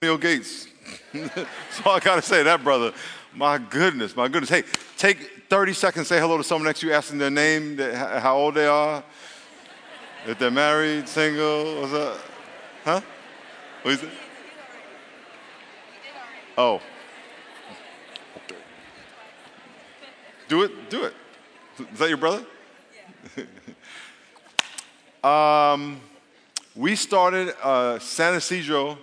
Bill Gates. That's all I got to say, that brother. My goodness, my goodness. Hey, take 30 seconds, say hello to someone next to you, asking their name, how old they are, if they're married, single, what's up? Huh? What is it? Oh. Okay. Do it, do it. Is that your brother? Yeah. We started San Ysidro.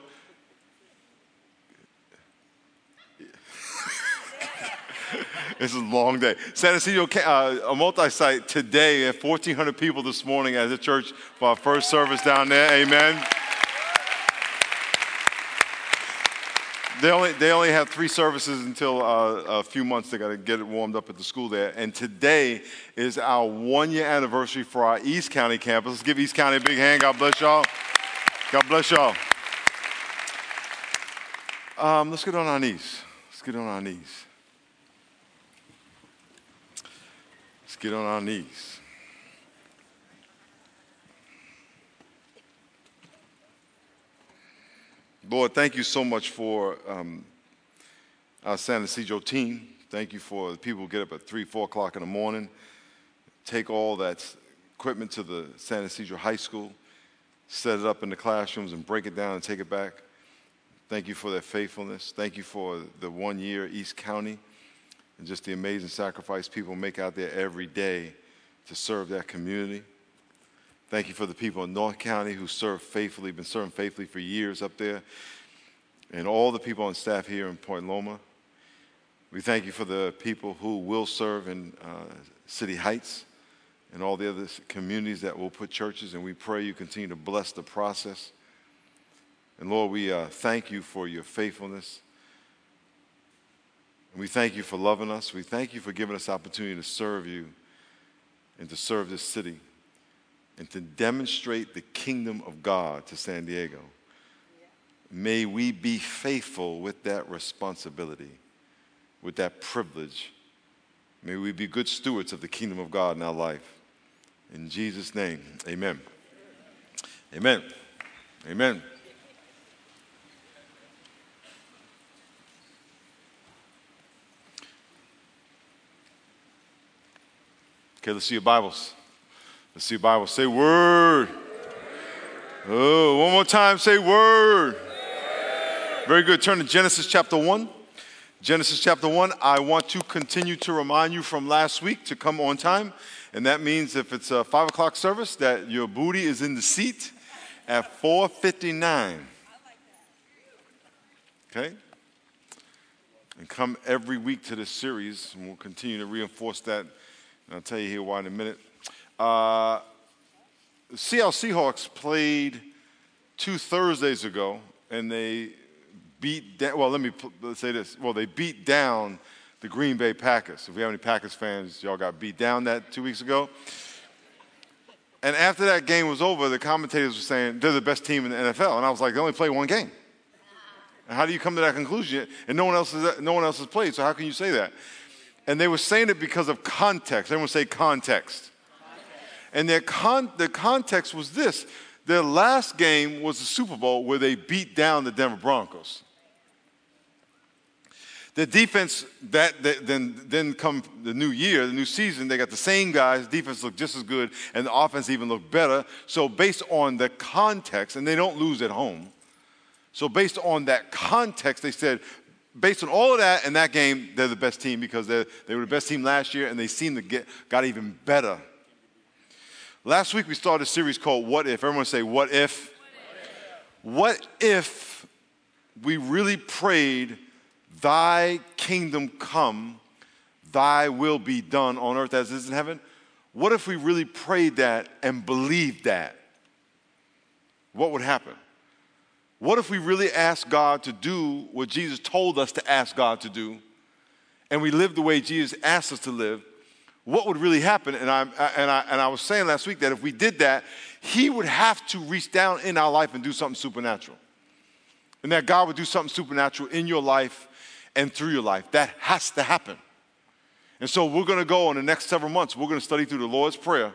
This is a long day. San Antonio, a multi-site today. We had 1,400 people this morning at the church for our first service down there. Amen. They only have three services until a few months. They got to get it warmed up at the school there. And today is our one-year anniversary for our East County campus. Let's give East County a big hand. God bless y'all. God bless y'all. Let's get on our knees. Let's get on our knees. Get on our knees. Lord, thank you so much for our San Ysidro team. Thank you for the people who get up at 3, 4 o'clock in the morning, take all that equipment to the San Ysidro High School, set it up in the classrooms and break it down and take it back. Thank you for their faithfulness. Thank you for the one-year East County and just the amazing sacrifice people make out there every day to serve that community. Thank you for the people in North County who serve faithfully, been serving faithfully for years up there, and all the people on staff here in Point Loma. We thank you for the people who will serve in City Heights and all the other communities that will put churches, and we pray you continue to bless the process. And Lord, we thank you for your faithfulness. We thank you for loving us. We thank you for giving us the opportunity to serve you and to serve this city and to demonstrate the kingdom of God to San Diego. Yeah. May we be faithful with that responsibility, with that privilege. May we be good stewards of the kingdom of God in our life. In Jesus' name, amen. Amen. Amen. Okay, let's see your Bibles. Let's see your Bibles. Say word. Oh, one more time, say word. Very good. Turn to Genesis chapter 1. Genesis chapter 1, I want to continue to remind you from last week to come on time. And that means if it's a 5 o'clock service, that your booty is in the seat at 4:59. Okay? And come every week to this series, and we'll continue to reinforce that. I'll tell you here why in a minute. The Seattle Seahawks played 2 Thursdays ago, and they beat down, well, let's say this. Well, they beat down the Green Bay Packers. If we have any Packers fans, y'all got beat down that 2 weeks ago. And after that game was over, the commentators were saying, they're the best team in the NFL. And I was like, they only play one game. And how do you come to that conclusion? And no one else has played, so how can you say that? And they were saying it because of context. Everyone say context. And their context was this. Their last game was the Super Bowl where they beat down the Denver Broncos. The defense, then come the new year, the new season, they got the same guys. Defense looked just as good, and the offense even looked better. So based on the context, and they don't lose at home. So based on that context, they said, based on all of that and that game, they're the best team because they were the best team last year and they seem to got even better. Last week we started a series called What If. Everyone say, what if? What if? What if we really prayed, thy kingdom come, thy will be done on earth as it is in heaven? What if we really prayed that and believed that? What would happen? What if we really asked God to do what Jesus told us to ask God to do, and we lived the way Jesus asked us to live? What would really happen? And I was saying last week that if we did that, he would have to reach down in our life and do something supernatural. And that God would do something supernatural in your life and through your life. That has to happen. And so we're going to go on the next several months, we're going to study through the Lord's Prayer.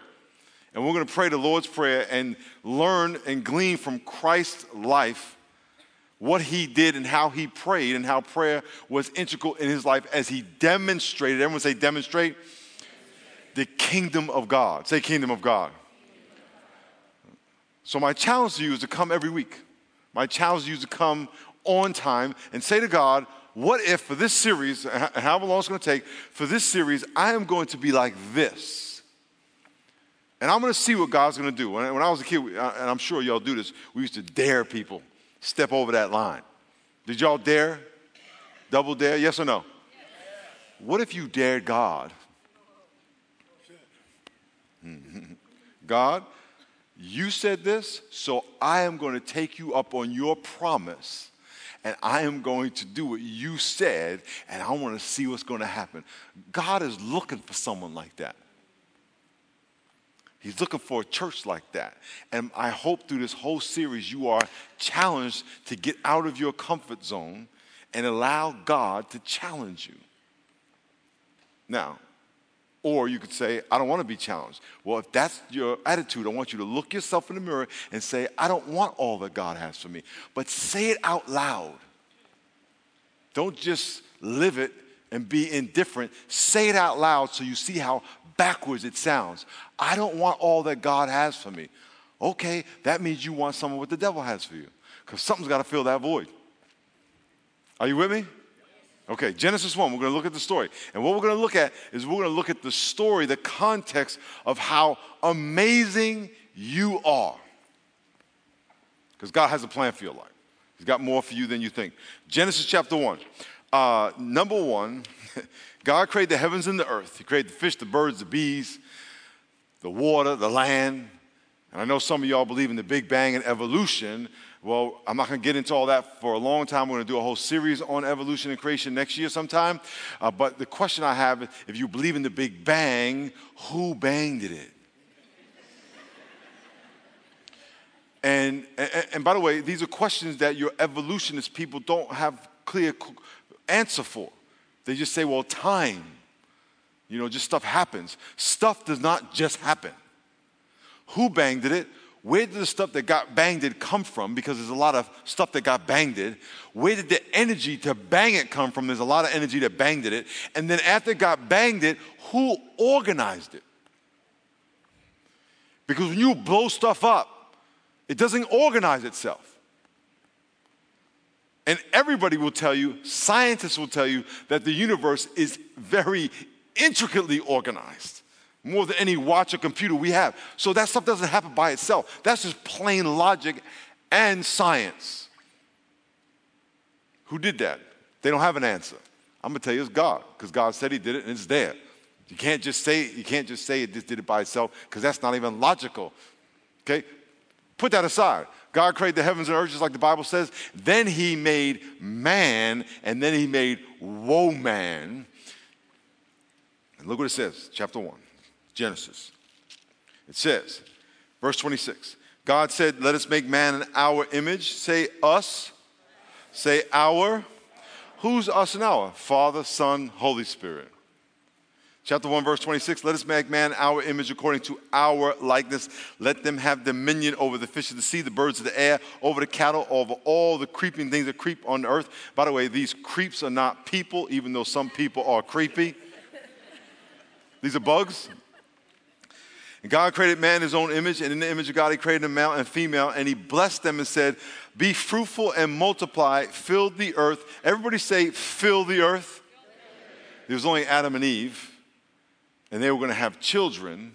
And we're going to pray the Lord's Prayer and learn and glean from Christ's life what he did and how he prayed and how prayer was integral in his life as he demonstrated, everyone say demonstrate, the kingdom of God. Say kingdom of God. So my challenge to you is to come every week. My challenge to you is to come on time and say to God, what if for this series, however long it's going to take, for this series, I am going to be like this. And I'm going to see what God's going to do. When I was a kid, and I'm sure y'all do this, we used to dare people, step over that line. Did y'all dare? Double dare? Yes or no? Yes. What if you dared God? God, you said this, so I am going to take you up on your promise, and I am going to do what you said, and I want to see what's going to happen. God is looking for someone like that. He's looking for a church like that. And I hope through this whole series you are challenged to get out of your comfort zone and allow God to challenge you. Now, or you could say, I don't want to be challenged. Well, if that's your attitude, I want you to look yourself in the mirror and say, I don't want all that God has for me. But say it out loud. Don't just live it and be indifferent. Say it out loud so you see how backwards it sounds. I don't want all that God has for me. Okay, that means you want some of what the devil has for you, because something's got to fill that void. Are you with me? Okay, Genesis 1, we're going to look at the story. And what we're going to look at is we're going to look at the story, the context of how amazing you are. Because God has a plan for your life. He's got more for you than you think. Genesis chapter 1. Number one, God created the heavens and the earth. He created the fish, the birds, the bees, the water, the land. And I know some of y'all believe in the Big Bang and evolution. Well, I'm not going to get into all that for a long time. We're going to do a whole series on evolution and creation next year sometime. But the question I have is, if you believe in the Big Bang, who banged it? And by the way, these are questions that your evolutionist people don't have clear answer for. They just say, well, time. You know, just stuff happens. Stuff does not just happen. Who banged it? Where did the stuff that got banged it come from? Because there's a lot of stuff that got banged it. Where did the energy to bang it come from? There's a lot of energy that banged it. And then after it got banged it, who organized it? Because when you blow stuff up, it doesn't organize itself. And everybody will tell you, scientists will tell you, that the universe is very intricately organized. More than any watch or computer we have. So that stuff doesn't happen by itself. That's just plain logic and science. Who did that? They don't have an answer. I'm going to tell you it's God, because God said he did it and it's there. You can't just say it just did it by itself, because that's not even logical. Okay? Put that aside. God created the heavens and earth just like the Bible says. Then he made man, and then he made woman. And look what it says, chapter 1. Genesis. It says, verse 26, God said, let us make man in our image. Say us. Say our. Who's us and our? Father, Son, Holy Spirit. Chapter 1, verse 26, let us make man in our image according to our likeness. Let them have dominion over the fish of the sea, the birds of the air, over the cattle, over all the creeping things that creep on the earth. By the way, these creeps are not people, even though some people are creepy. These are bugs. And God created man in his own image, and in the image of God he created a male and female, and he blessed them and said, be fruitful and multiply, fill the earth. Everybody say, fill the earth. There was only Adam and Eve, and they were going to have children.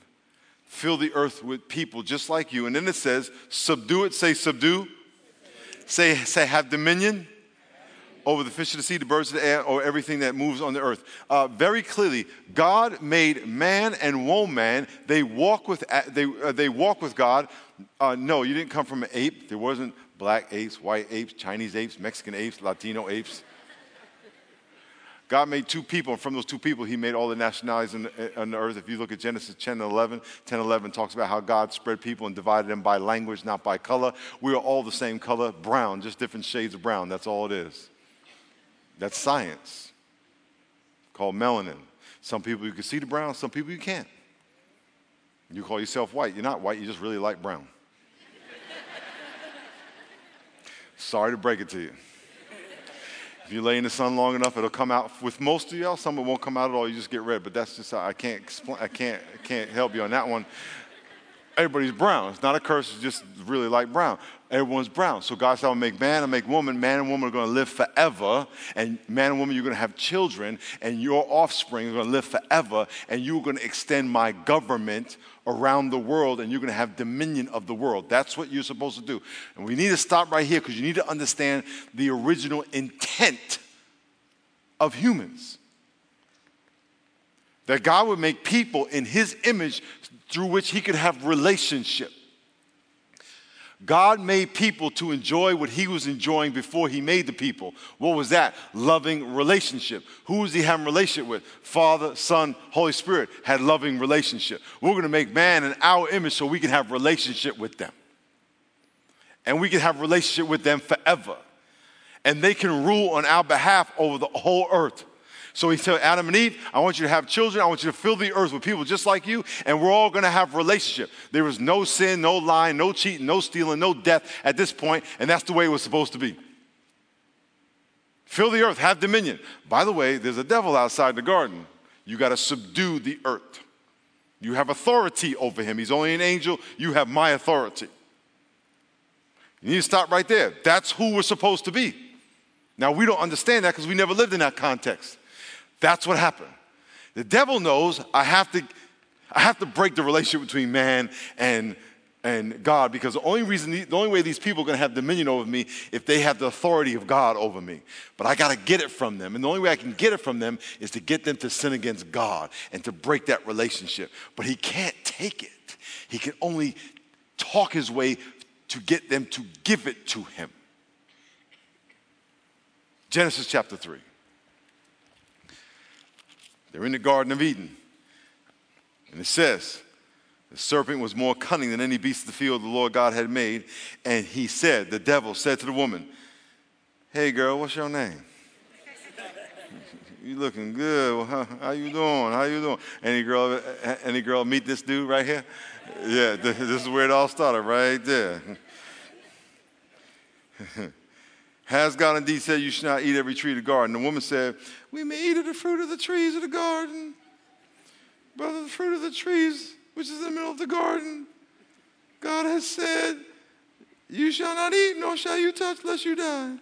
Fill the earth with people just like you. And then it says, subdue it. Say, subdue. Say, have dominion over the fish of the sea, the birds of the air, or everything that moves on the earth. Very clearly, God made man and woman. They walk with God. No, you didn't come from an ape. There wasn't black apes, white apes, Chinese apes, Mexican apes, Latino apes. God made two people, and from those two people, he made all the nationalities on the earth. If you look at Genesis 10:11 talks about how God spread people and divided them by language, not by color. We are all the same color, brown, just different shades of brown. That's all it is. That's science, called melanin. Some people you can see the brown, some people you can't. You call yourself white. You're not white, you just really like brown. Sorry to break it to you. If you lay in the sun long enough, it'll come out. With most of y'all, some of it won't come out at all. You just get red. But that's just how I can't explain. I can't help you on that one. Everybody's brown. It's not a curse. It's just really like brown. Everyone's brown. So God said, I'll make man, I'll make woman. Man and woman are going to live forever. And man and woman, you're going to have children. And your offspring are going to live forever. And you're going to extend my government around the world. And you're going to have dominion of the world. That's what you're supposed to do. And we need to stop right here because you need to understand the original intent of humans. That God would make people in his image through which he could have relationship. God made people to enjoy what he was enjoying before he made the people. What was that? Loving relationship. Who was he having relationship with? Father, Son, Holy Spirit had loving relationship. We're going to make man in our image so we can have relationship with them. And we can have relationship with them forever. And they can rule on our behalf over the whole earth. So he said, Adam and Eve, I want you to have children. I want you to fill the earth with people just like you, and we're all going to have relationship. There was no sin, no lying, no cheating, no stealing, no death at this point, and that's the way it was supposed to be. Fill the earth, have dominion. By the way, there's a devil outside the garden. You got to subdue the earth. You have authority over him. He's only an angel. You have my authority. You need to stop right there. That's who we're supposed to be. Now, we don't understand that because we never lived in that context. That's what happened. The devil knows I have to break the relationship between man and God, because the only way these people are going to have dominion over me if they have the authority of God over me. But I got to get it from them. And the only way I can get it from them is to get them to sin against God and to break that relationship. But he can't take it. He can only talk his way to get them to give it to him. Genesis chapter 3. They're in the Garden of Eden, and it says, the serpent was more cunning than any beast of the field the Lord God had made, and he said, the devil said to the woman, hey girl, what's your name? You looking good, well, how you doing? Any girl meet this dude right here? Yeah, this is where it all started, right there. Has God indeed said you should not eat every tree of the garden? The woman said, we may eat of the fruit of the trees of the garden, but of the fruit of the trees, which is in the middle of the garden, God has said, you shall not eat, nor shall you touch, lest you die.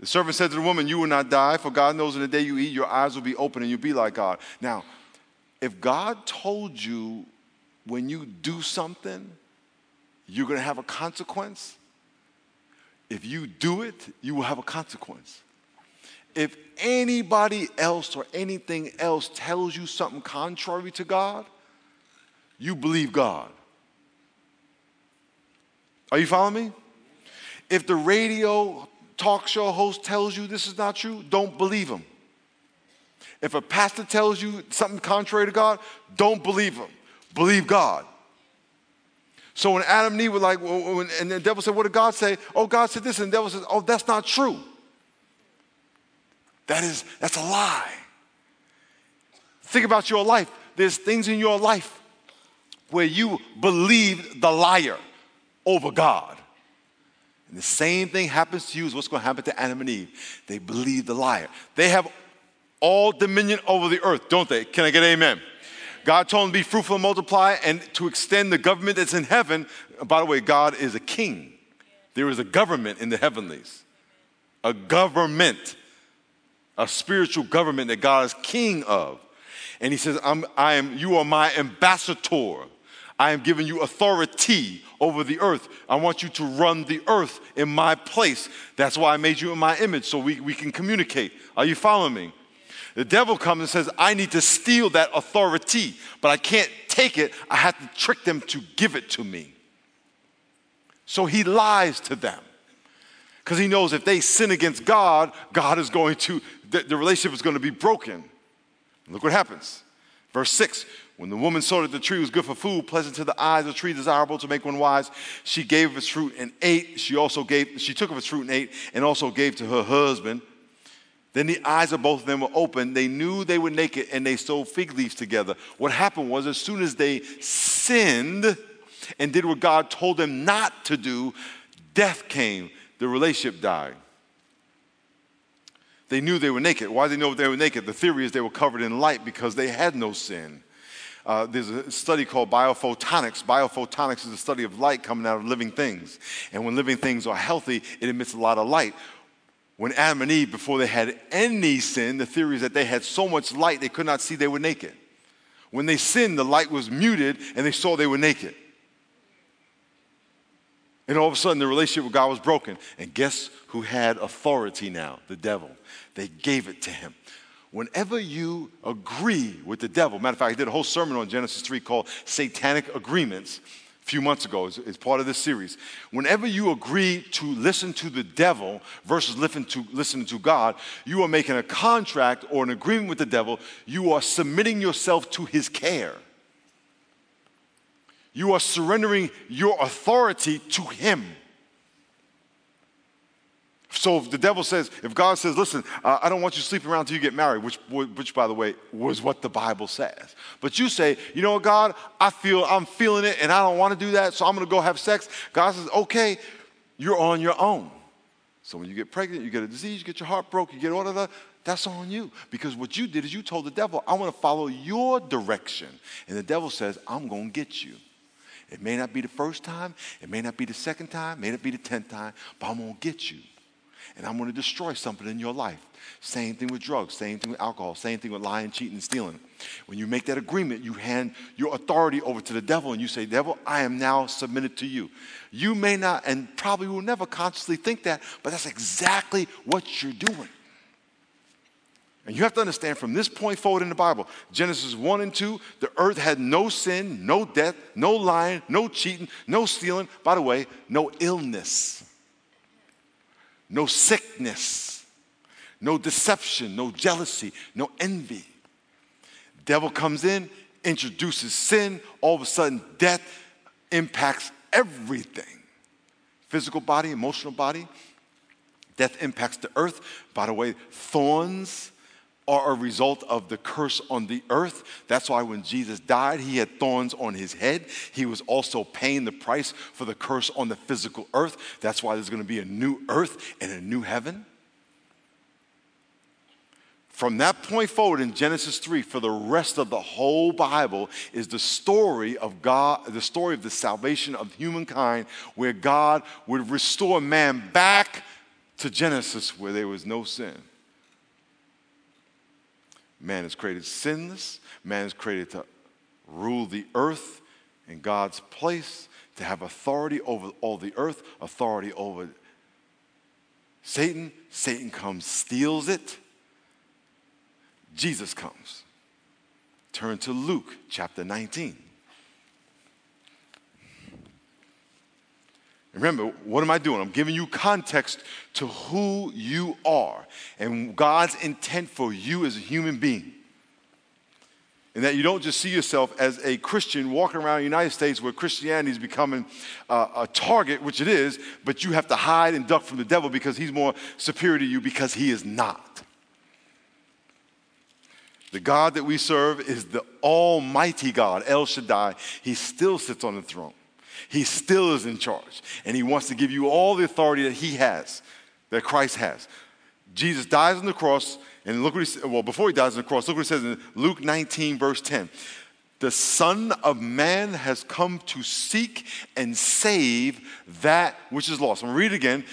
The serpent said to the woman, you will not die, for God knows in the day you eat, your eyes will be open and you'll be like God. Now, if God told you when you do something, you're going to have a consequence, if you do it, you will have a consequence. If anybody else or anything else tells you something contrary to God, you believe God. Are you following me? If the radio talk show host tells you this is not true, don't believe him. If a pastor tells you something contrary to God, don't believe him. Believe God. So when Adam and Eve were like, and the devil said, what did God say? Oh, God said this, and the devil says, oh, that's not true. That's a lie. Think about your life. There's things in your life where you believed the liar over God. And the same thing happens to you as what's going to happen to Adam and Eve. They believe the liar. They have all dominion over the earth, don't they? Can I get an amen? God told him to be fruitful and multiply and to extend the government that's in heaven. By the way, God is a king. There is a government in the heavenlies. A government. A spiritual government that God is king of. And he says, you are my ambassador. I am giving you authority over the earth. I want you to run the earth in my place. That's why I made you in my image, so we can communicate. Are you following me? The devil comes and says, I need to steal that authority, but I can't take it. I have to trick them to give it to me. So he lies to them because he knows if they sin against God, God is going to, the relationship is going to be broken. Look what happens. Verse 6, when the woman saw that the tree was good for food, pleasant to the eyes, the tree desirable to make one wise, she gave of its fruit and ate. She took of its fruit and ate, and also gave to her husband. Then the eyes of both of them were opened. They knew they were naked, and they sewed fig leaves together. What happened was, as soon as they sinned and did what God told them not to do, Death came. The relationship died. They knew they were naked. Why did they know they were naked? The theory is they were covered in light because they had no sin. There's a study called biophotonics. Biophotonics is the study of light coming out of living things. And when living things are healthy, it emits a lot of light. When Adam and Eve, before they had any sin, the theory is that they had so much light they could not see they were naked. When they sinned, the light was muted and they saw they were naked. And all of a sudden, the relationship with God was broken. And guess who had authority now? The devil. They gave it to him. Whenever you agree with the devil, matter of fact, I did a whole sermon on Genesis 3 called Satanic Agreements a few months ago. It's part of this series. Whenever you agree to listen to the devil versus listening to God, you are making a contract or an agreement with the devil. You are submitting yourself to his care. You are surrendering your authority to him. So if the devil says, if God says, listen, I don't want you sleeping around until you get married, which by the way, was what the Bible says. But you say, you know what, God, I'm feeling it and I don't want to do that, so I'm going to go have sex. God says, okay, you're on your own. So when you get pregnant, you get a disease, you get your heart broke, you get all of that. That's on you. Because what you did is you told the devil, I want to follow your direction. And the devil says, I'm going to get you. It may not be the first time, it may not be the second time, it may not be the 10th time, but I'm going to get you. And I'm going to destroy something in your life. Same thing with drugs, same thing with alcohol, same thing with lying, cheating, and stealing. When you make that agreement, you hand your authority over to the devil and you say, devil, I am now submitted to you. You may not, and probably will never consciously think that, but that's exactly what you're doing. And you have to understand from this point forward in the Bible, Genesis 1 and 2, the earth had no sin, no death, no lying, no cheating, no stealing. By the way, no illness, no sickness, no deception, no jealousy, no envy. Devil comes in, introduces sin. All of a sudden, death impacts everything. Physical body, emotional body. Death impacts the earth. By the way, thorns are a result of the curse on the earth. That's why when Jesus died, he had thorns on his head. He was also paying the price for the curse on the physical earth. That's why there's going to be a new earth and a new heaven. From that point forward in Genesis 3, for the rest of the whole Bible is the story of God, the story of the salvation of humankind, where God would restore man back to Genesis where there was no sin. Man is created sinless. Man is created to rule the earth in God's place, to have authority over all the earth, authority over Satan. Satan comes, steals it. Jesus comes. Turn to Luke chapter 19. Remember, what am I doing? I'm giving you context to who you are and God's intent for you as a human being. And that you don't just see yourself as a Christian walking around the United States where Christianity is becoming a target, which it is, but you have to hide and duck from the devil because he's more superior to you, because he is not. The God that we serve is the Almighty God, El Shaddai. He still sits on the throne. He still is in charge, and he wants to give you all the authority that he has, that Christ has. Jesus dies on the cross, and look what he, well, before he dies on the cross, look what he says in Luke 19, verse 10. The Son of Man has come to seek and save that which is lost. I'm going to read it again.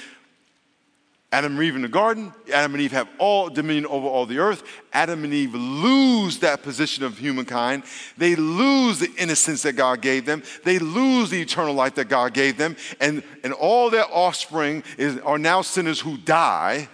Adam and Eve in the garden. Adam and Eve have all dominion over all the earth. Adam and Eve lose that position of humankind. They lose the innocence that God gave them. They lose the eternal life that God gave them. And all their offspring are now sinners who die,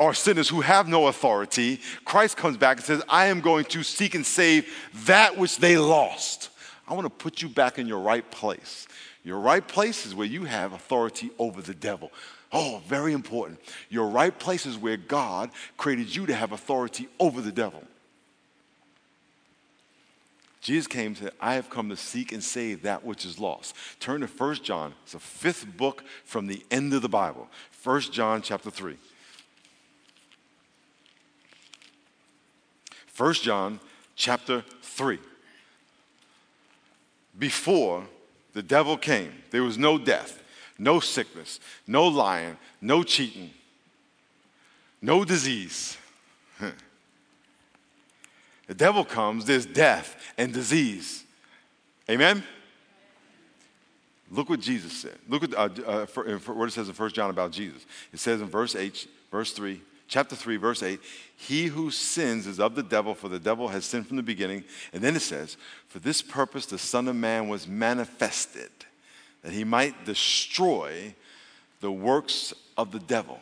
are sinners who have no authority. Christ comes back and says, I am going to seek and save that which they lost. I want to put you back in your right place. Your right place is where you have authority over the devil. Oh, very important. Your right place is where God created you to have authority over the devil. Jesus came and said, I have come to seek and save that which is lost. Turn to 1 John. It's the fifth book from the end of the Bible. 1 John chapter 3. 1 John chapter 3. Before the devil came, there was no death. no sickness, no lying, no cheating, no disease. The devil comes, there's death and disease. Amen? Look what Jesus said. Look at what it says in 1 John about Jesus. It says in chapter 3, verse 8, he who sins is of the devil, for the devil has sinned from the beginning. And then it says, for this purpose the Son of Man was manifested, that he might destroy the works of the devil.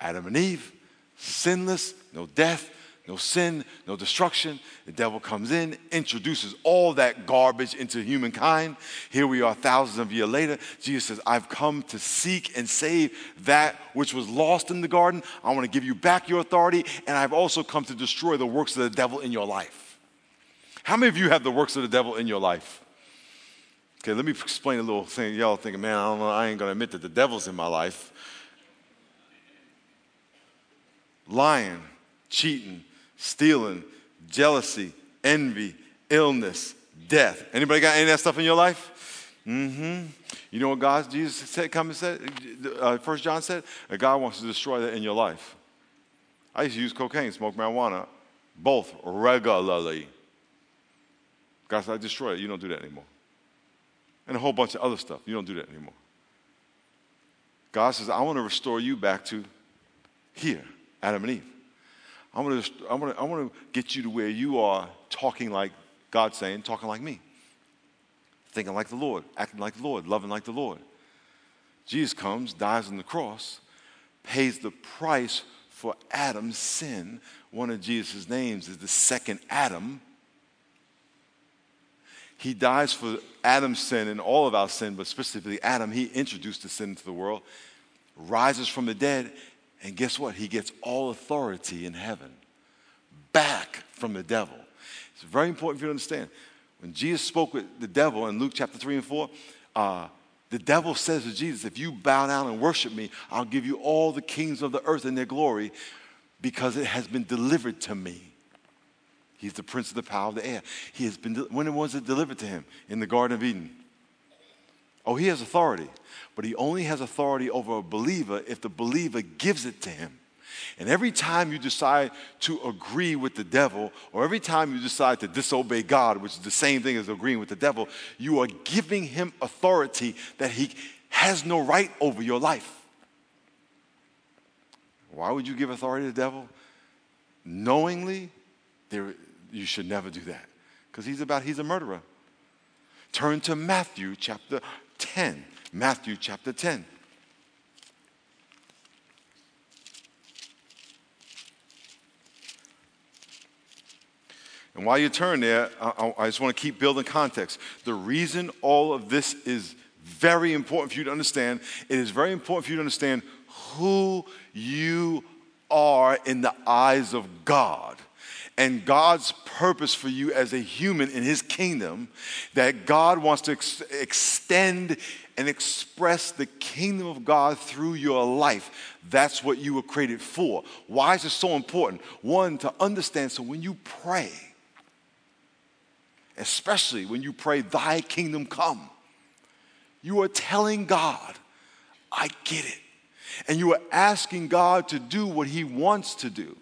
Adam and Eve, sinless, no death, no sin, no destruction. The devil comes in, introduces all that garbage into humankind. Here we are thousands of years later. Jesus says, I've come to seek and save that which was lost in the garden. I want to give you back your authority, and I've also come to destroy the works of the devil in your life. How many of you have the works of the devil in your life? Okay, let me explain a little thing. Y'all thinking, man, I don't know, I ain't going to admit that the devil's in my life. Lying, cheating, stealing, jealousy, envy, illness, death. Anybody got any of that stuff in your life? Mm-hmm. You know what God, Jesus said, 1 John said? That God wants to destroy that in your life. I used to use cocaine, smoke marijuana, both regularly. God said, I destroy it. You don't do that anymore. And a whole bunch of other stuff. You don't do that anymore. God says, I want to restore you back to here, Adam and Eve. I want to get you to where you are talking like God's saying, talking like me, thinking like the Lord, acting like the Lord, loving like the Lord. Jesus comes, dies on the cross, pays the price for Adam's sin. One of Jesus' names is the second Adam. He dies for Adam's sin and all of our sin, but specifically Adam. He introduced the sin into the world, rises from the dead, and guess what? He gets all authority in heaven back from the devil. It's very important for you to understand. When Jesus spoke with the devil in Luke chapter 3 and 4, the devil says to Jesus, if you bow down and worship me, I'll give you all the kings of the earth and their glory because it has been delivered to me. He's the prince of the power of the air. He has been. When was it delivered to him? In the Garden of Eden. Oh, he has authority, but he only has authority over a believer if the believer gives it to him. And every time you decide to agree with the devil, or every time you decide to disobey God, which is the same thing as agreeing with the devil, you are giving him authority that he has no right over your life. Why would you give authority to the devil? Knowingly, you should never do that because he's a murderer. Turn to Matthew chapter 10. Matthew chapter 10. And while you turn there, I just want to keep building context. The reason all of this is very important for you to understand, it is very important for you to understand who you are in the eyes of God. And God's purpose for you as a human in his kingdom, that God wants to extend and express the kingdom of God through your life. That's what you were created for. Why is it so important? One, to understand, so when you pray, especially when you pray, thy kingdom come, you are telling God, I get it. And you are asking God to do what he wants to do.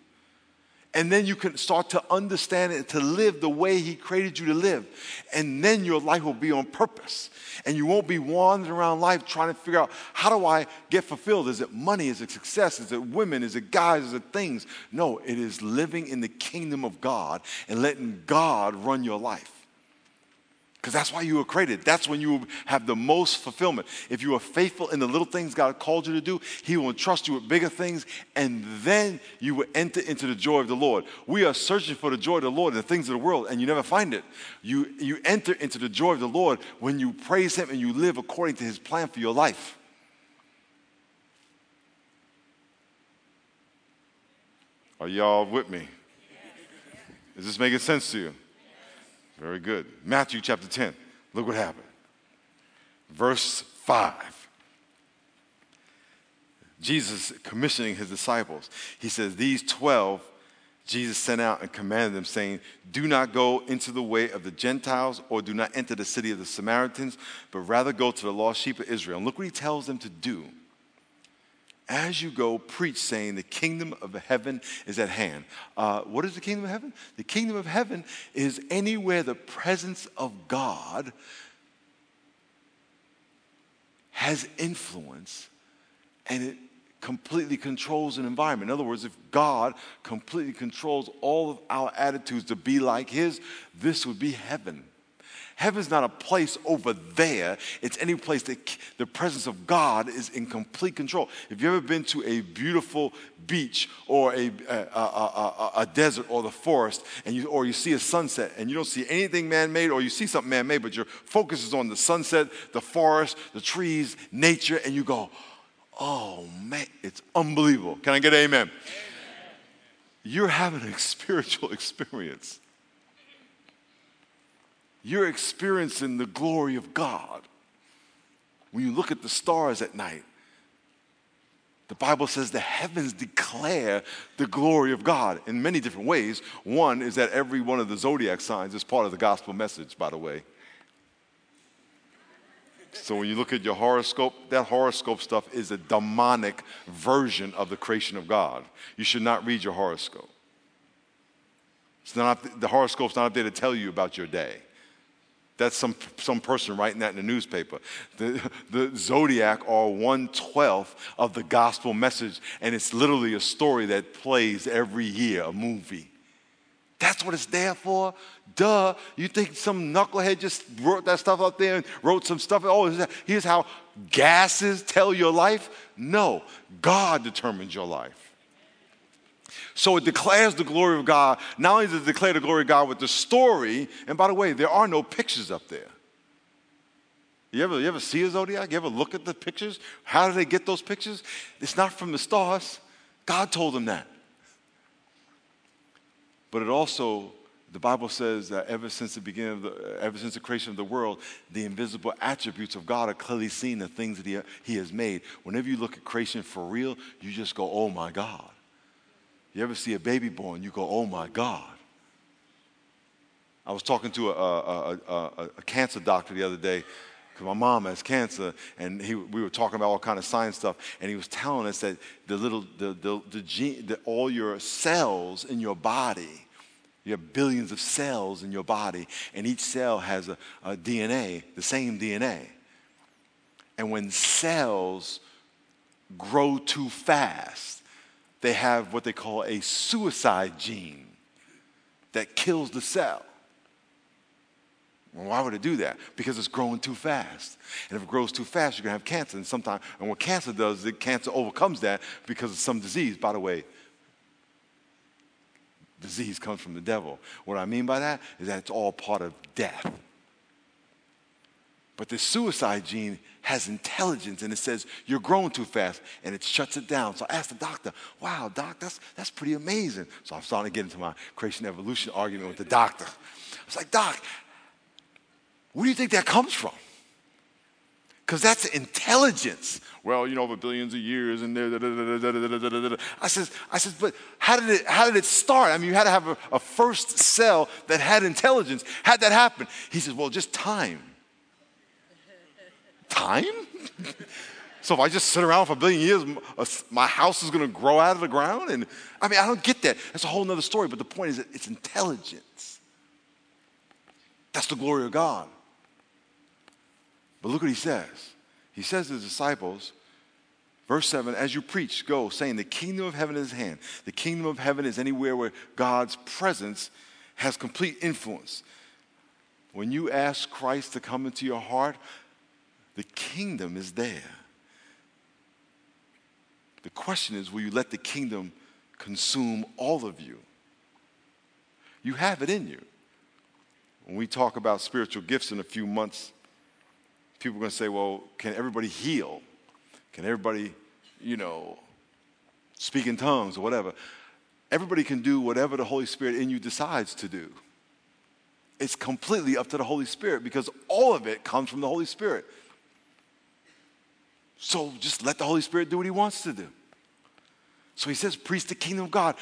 And then you can start to understand it and to live the way he created you to live. And then your life will be on purpose. And you won't be wandering around life trying to figure out, how do I get fulfilled? Is it money? Is it success? Is it women? Is it guys? Is it things? No, it is living in the kingdom of God and letting God run your life. Because that's why you were created. That's when you will have the most fulfillment. If you are faithful in the little things God called you to do, he will entrust you with bigger things, and then you will enter into the joy of the Lord. We are searching for the joy of the Lord in the things of the world, and you never find it. You enter into the joy of the Lord when you praise him and you live according to his plan for your life. Are y'all with me? Is this making sense to you? Very good. Matthew chapter 10. Look what happened. Verse 5. Jesus commissioning his disciples. He says, these 12 Jesus sent out and commanded them, saying, do not go into the way of the Gentiles, or do not enter the city of the Samaritans, but rather go to the lost sheep of Israel. And look what he tells them to do. As you go, preach, saying, the kingdom of heaven is at hand. What is the kingdom of heaven? The kingdom of heaven is anywhere the presence of God has influence, and it completely controls an environment. In other words, if God completely controls all of our attitudes to be like his, this would be heaven. Heaven's not a place over there. It's any place that the presence of God is in complete control. If you've ever been to a beautiful beach or a desert or the forest, and you see a sunset and you don't see anything man-made, or you see something man-made, but your focus is on the sunset, the forest, the trees, nature, and you go, oh, man, it's unbelievable. Can I get an amen? Amen. You're having a spiritual experience. You're experiencing the glory of God. When you look at the stars at night, the Bible says the heavens declare the glory of God in many different ways. One is that every one of the zodiac signs is part of the gospel message, by the way. So when you look at your horoscope, that horoscope stuff is a demonic version of the creation of God. You should not read your horoscope. It's not, the horoscope's not up there to tell you about your day. That's some person writing that in the newspaper. The zodiac are 1/12 of the gospel message, and it's literally a story that plays every year, a movie. That's what it's there for? Duh. You think some knucklehead just wrote that stuff up there and wrote some stuff? Oh, here's how gases tell your life? No, God determines your life. So it declares the glory of God. Not only does it declare the glory of God with the story, and by the way, there are no pictures up there. You ever see a zodiac? You ever look at the pictures? How do they get those pictures? It's not from the stars. God told them that. But it also, the Bible says that ever since the creation of the world, the invisible attributes of God are clearly seen, the things that he has made. Whenever you look at creation for real, you just go, oh my God. You ever see a baby born, you go, oh my God. I was talking to a cancer doctor the other day, because my mom has cancer, and we were talking about all kind of science stuff, and he was telling us that all your cells in your body, you have billions of cells in your body, and each cell has a DNA, the same DNA. And when cells grow too fast, they have what they call a suicide gene that kills the cell. Why would it do that? Because it's growing too fast. And if it grows too fast, you're going to have cancer. And what cancer does, cancer overcomes that because of some disease. By the way, disease comes from the devil. What I mean by that is that it's all part of death. But the suicide gene has intelligence, and it says, you're growing too fast, and it shuts it down. So I asked the doctor, wow, doc, that's pretty amazing. So I'm starting to get into my creation evolution argument with the doctor. I was like, doc, where do you think that comes from? Because that's intelligence. Well, over billions of years and da-da-da-da-da-da-da-da-da. I says, but how did it start? I mean, you had to have a first cell that had intelligence. How'd that happen? He says, well, just time. Time? So if I just sit around for a billion years, my house is going to grow out of the ground? And I mean, I don't get that. That's a whole other story. But the point is that it's intelligence. That's the glory of God. But look what he says. He says to his disciples, verse 7, as you preach, go, saying the kingdom of heaven is at hand. The kingdom of heaven is anywhere where God's presence has complete influence. When you ask Christ to come into your heart, the kingdom is there. The question is, will you let the kingdom consume all of you? You have it in you. When we talk about spiritual gifts in a few months, people are going to say, well, can everybody heal? Can everybody, speak in tongues or whatever? Everybody can do whatever the Holy Spirit in you decides to do. It's completely up to the Holy Spirit because all of it comes from the Holy Spirit. So just let the Holy Spirit do what he wants to do. So he says, preach the kingdom of God.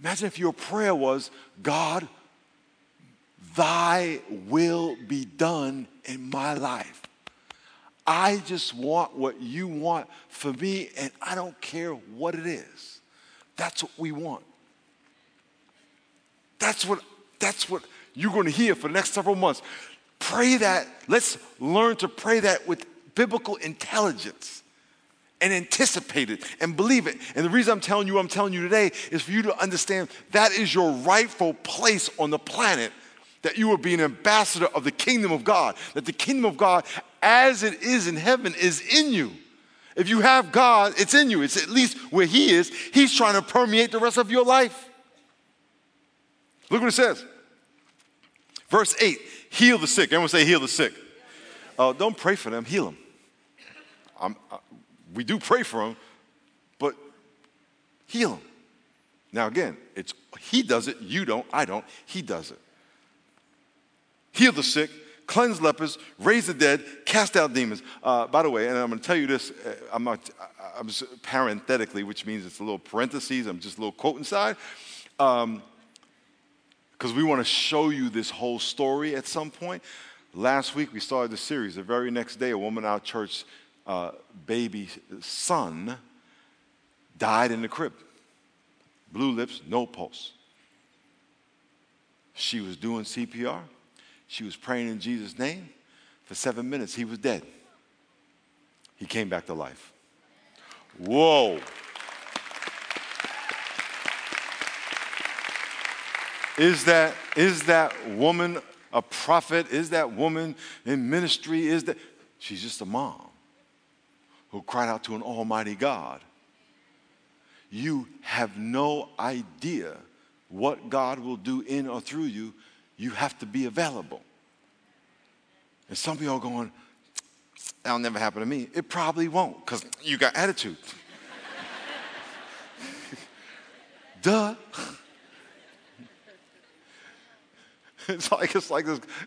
Imagine if your prayer was, God, thy will be done in my life. I just want what you want for me, and I don't care what it is. That's what we want. That's what you're going to hear for the next several months. Pray that. Let's learn to pray that with biblical intelligence and anticipate it and believe it. And the reason I'm telling you today is for you to understand that is your rightful place on the planet, that you will be an ambassador of the kingdom of God, that the kingdom of God as it is in heaven is in you. If you have God, it's in you. It's at least where he is. He's trying to permeate the rest of your life. Look what it says. Verse 8, heal the sick. Everyone say heal the sick. Don't pray for them, heal them. We do pray for them, but heal them. Now again, it's he does it, you don't, I don't. He does it. Heal the sick, cleanse lepers, raise the dead, cast out demons. By the way, and I'm going to tell you this, I'm just parenthetically, which means it's a little parentheses, I'm just a little quote inside, because we want to show you this whole story at some point. Last week, we started the series. The very next day, a woman at our church, baby son, died in the crib. Blue lips, no pulse. She was doing CPR. She was praying in Jesus' name. For 7 minutes, he was dead. He came back to life. Whoa. Is that woman a prophet? Is that woman in ministry? She's just a mom who cried out to an almighty God. You have no idea what God will do in or through you. You have to be available. And some of y'all going, that'll never happen to me. It probably won't, because you got attitude. Duh. It's like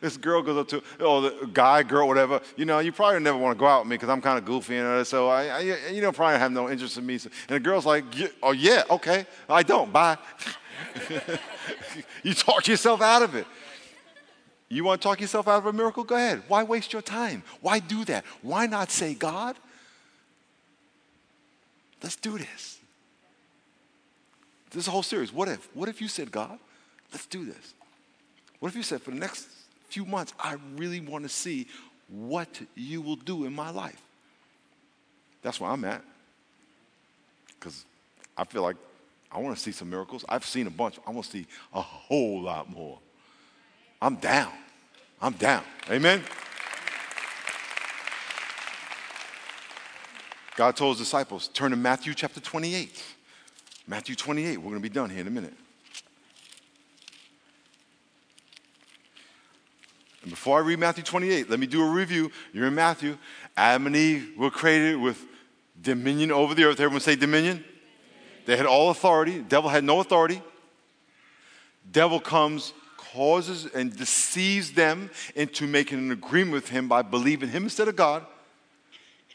this girl goes up to, the guy, girl, whatever. You probably never want to go out with me because I'm kind of goofy and all that. So I probably have no interest in me. So, and the girl's like, oh yeah, okay, I don't. Bye. You talk yourself out of it. You want to talk yourself out of a miracle? Go ahead. Why waste your time? Why do that? Why not say, God, let's do this. This is a whole series. What if? What if you said, God, let's do this? What if you said, for the next few months, I really want to see what you will do in my life? That's where I'm at. Because I feel like I want to see some miracles. I've seen a bunch. I want to see a whole lot more. I'm down. I'm down. Amen? God told his disciples, turn to Matthew chapter 28. Matthew 28. We're going to be done here in a minute. Before I read Matthew 28, let me do a review. You're in Matthew. Adam and Eve were created with dominion over the earth. Everyone say dominion. They had all authority. The devil had no authority. Devil comes, causes, and deceives them into making an agreement with him by believing him instead of God.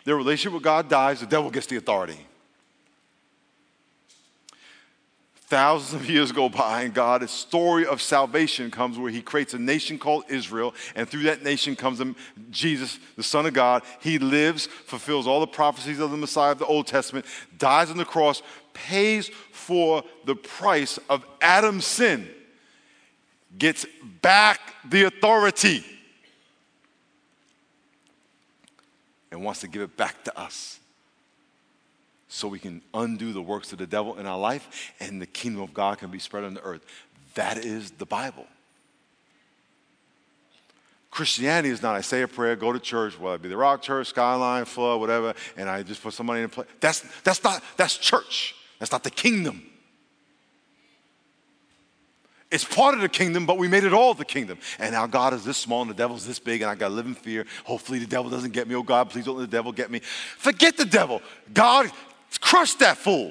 Their relationship with God dies. The devil gets the authority. Thousands of years go by, and God's story of salvation comes where he creates a nation called Israel, and through that nation comes Jesus, the Son of God. He lives, fulfills all the prophecies of the Messiah of the Old Testament, dies on the cross, pays for the price of Adam's sin, gets back the authority, and wants to give it back to us, so we can undo the works of the devil in our life and the kingdom of God can be spread on the earth. That is the Bible. Christianity is not I say a prayer, go to church, whether it be the Rock Church, Skyline, Flood, whatever, and I just put some money in a place. That's church. That's not the kingdom. It's part of the kingdom, but we made it all the kingdom. And our God is this small and the devil's this big and I got to live in fear. Hopefully the devil doesn't get me. Oh God, please don't let the devil get me. Forget the devil. God, crush that fool.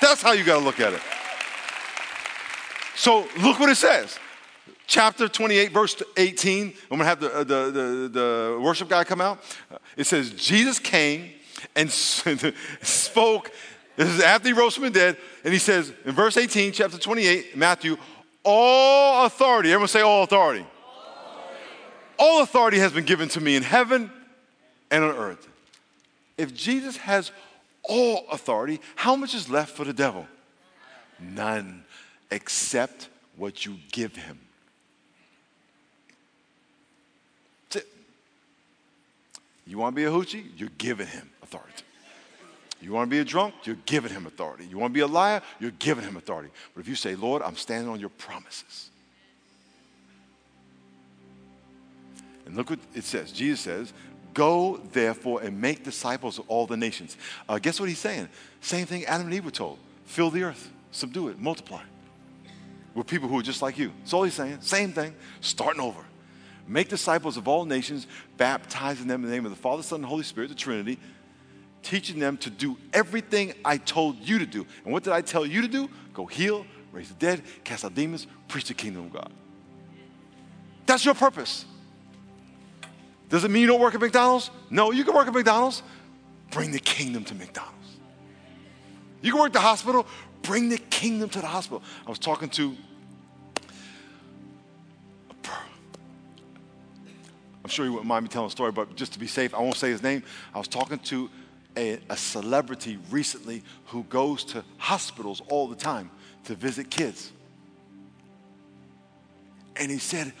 That's how you got to look at it. So look what it says. Chapter 28, verse 18. I'm going to have the worship guy come out. It says, Jesus came and spoke This is after he rose from the dead. And he says in verse 18, chapter 28, Matthew, all authority. Everyone say all authority. All authority. All authority has been given to me in heaven and on earth. If Jesus has all authority, how much is left for the devil? None, except what you give him. You want to be a hoochie? You're giving him authority. You want to be a drunk? You're giving him authority. You want to be a liar? You're giving him authority. But if you say, Lord, I'm standing on your promises. And look what it says. Jesus says, go, therefore, and make disciples of all the nations. Guess what he's saying? Same thing Adam and Eve were told. Fill the earth. Subdue it. Multiply. We're people who are just like you. That's all he's saying. Same thing. Starting over. Make disciples of all nations, baptizing them in the name of the Father, Son, and Holy Spirit, the Trinity, teaching them to do everything I told you to do. And what did I tell you to do? Go heal, raise the dead, cast out demons, preach the kingdom of God. That's your purpose. Does it mean you don't work at McDonald's? No, you can work at McDonald's. Bring the kingdom to McDonald's. You can work at the hospital. Bring the kingdom to the hospital. I was talking to, I'm sure you wouldn't mind me telling a story, but just to be safe, I won't say his name. I was talking to a celebrity recently who goes to hospitals all the time to visit kids. And he said,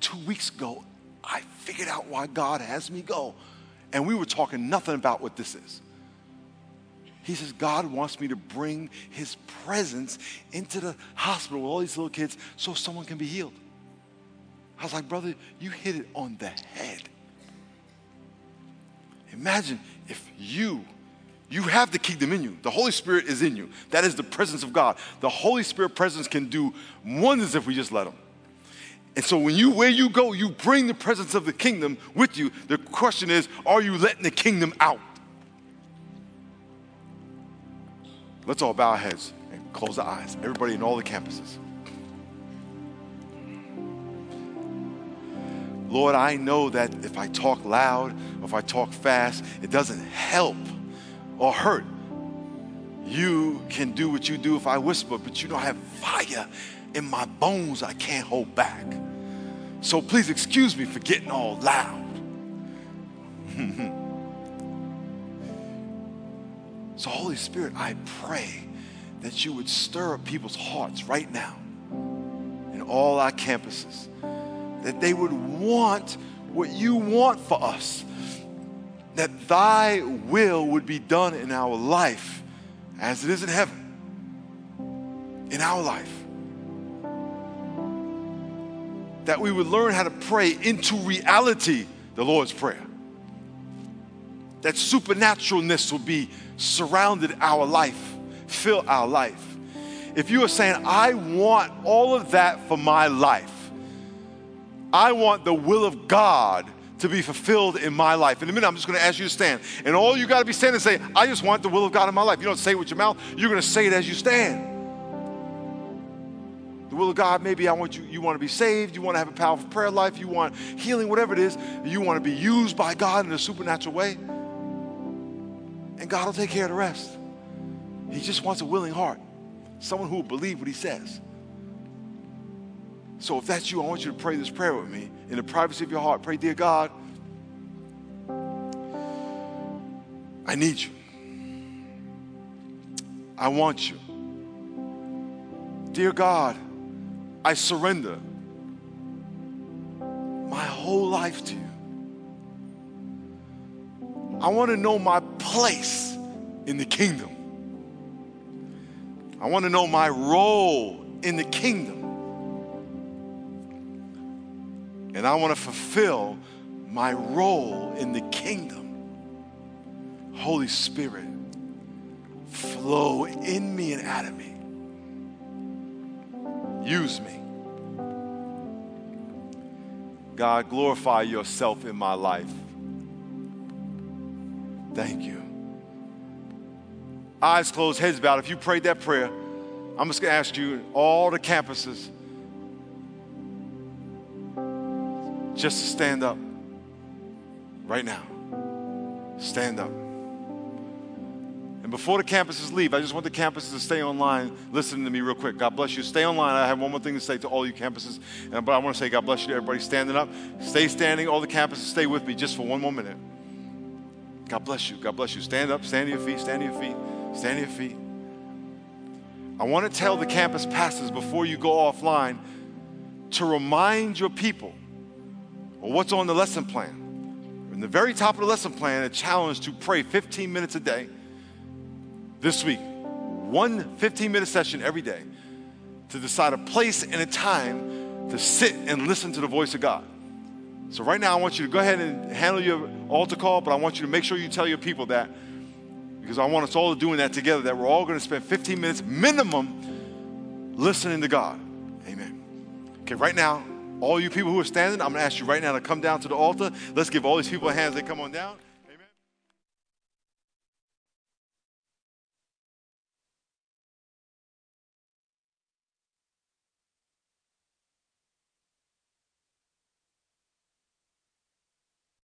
2 weeks ago, I figured out why God has me go. And we were talking nothing about what this is. He says, God wants me to bring his presence into the hospital with all these little kids so someone can be healed. I was like, brother, you hit it on the head. Imagine if you have the kingdom in you. The Holy Spirit is in you. That is the presence of God. The Holy Spirit presence can do wonders if we just let him. And so where you go, you bring the presence of the kingdom with you. The question is, are you letting the kingdom out? Let's all bow our heads and close our eyes. Everybody in all the campuses. Lord, I know that if I talk loud or if I talk fast, it doesn't help or hurt. You can do what you do if I whisper, but you know I have fire in my bones I can't hold back. So please excuse me for getting all loud. So Holy Spirit, I pray that you would stir up people's hearts right now in all our campuses, that they would want what you want for us, that thy will would be done in our life as it is in heaven, in our life. That we would learn how to pray into reality the Lord's Prayer. That supernaturalness will be surrounded our life, fill our life. If you are saying, I want all of that for my life, I want the will of God to be fulfilled in my life. In a minute, I'm just going to ask you to stand. And all you got to be standing is say, I just want the will of God in my life. You don't say it with your mouth. You're going to say it as you stand. The will of God, maybe you want to be saved. You want to have a powerful prayer life. You want healing, whatever it is. You want to be used by God in a supernatural way. And God will take care of the rest. He just wants a willing heart. Someone who will believe what he says. So if that's you, I want you to pray this prayer with me in the privacy of your heart. Pray, dear God, I need you. I want you. Dear God, I surrender my whole life to you. I want to know my place in the kingdom. I want to know my role in the kingdom. And I want to fulfill my role in the kingdom. Holy Spirit, flow in me and out of me. Use me. God, glorify yourself in my life. Thank you. Eyes closed, heads bowed. If you prayed that prayer, I'm just going to ask you, all the campuses, just to stand up right now. Stand up. And And before the campuses leave, I just want the campuses to stay online. Listen to me real quick. God bless you. Stay online. I have one more thing to say to all you campuses. But I want to say God bless you to everybody standing up. Stay standing. All the campuses, stay with me just for one more minute. God bless you. God bless you. Stand up. Stand to your feet. Stand to your feet. Stand to your feet. I want to tell the campus pastors before you go offline to remind your people of what's on the lesson plan. In the very top of the lesson plan, a challenge to pray 15 minutes a day. This week, one 15-minute session every day to decide a place and a time to sit and listen to the voice of God. So right now, I want you to go ahead and handle your altar call, but I want you to make sure you tell your people that, because I want us all doing that together, that we're all going to spend 15 minutes minimum listening to God. Amen. Okay, right now, all you people who are standing, I'm going to ask you right now to come down to the altar. Let's give all these people a hand as they come on down.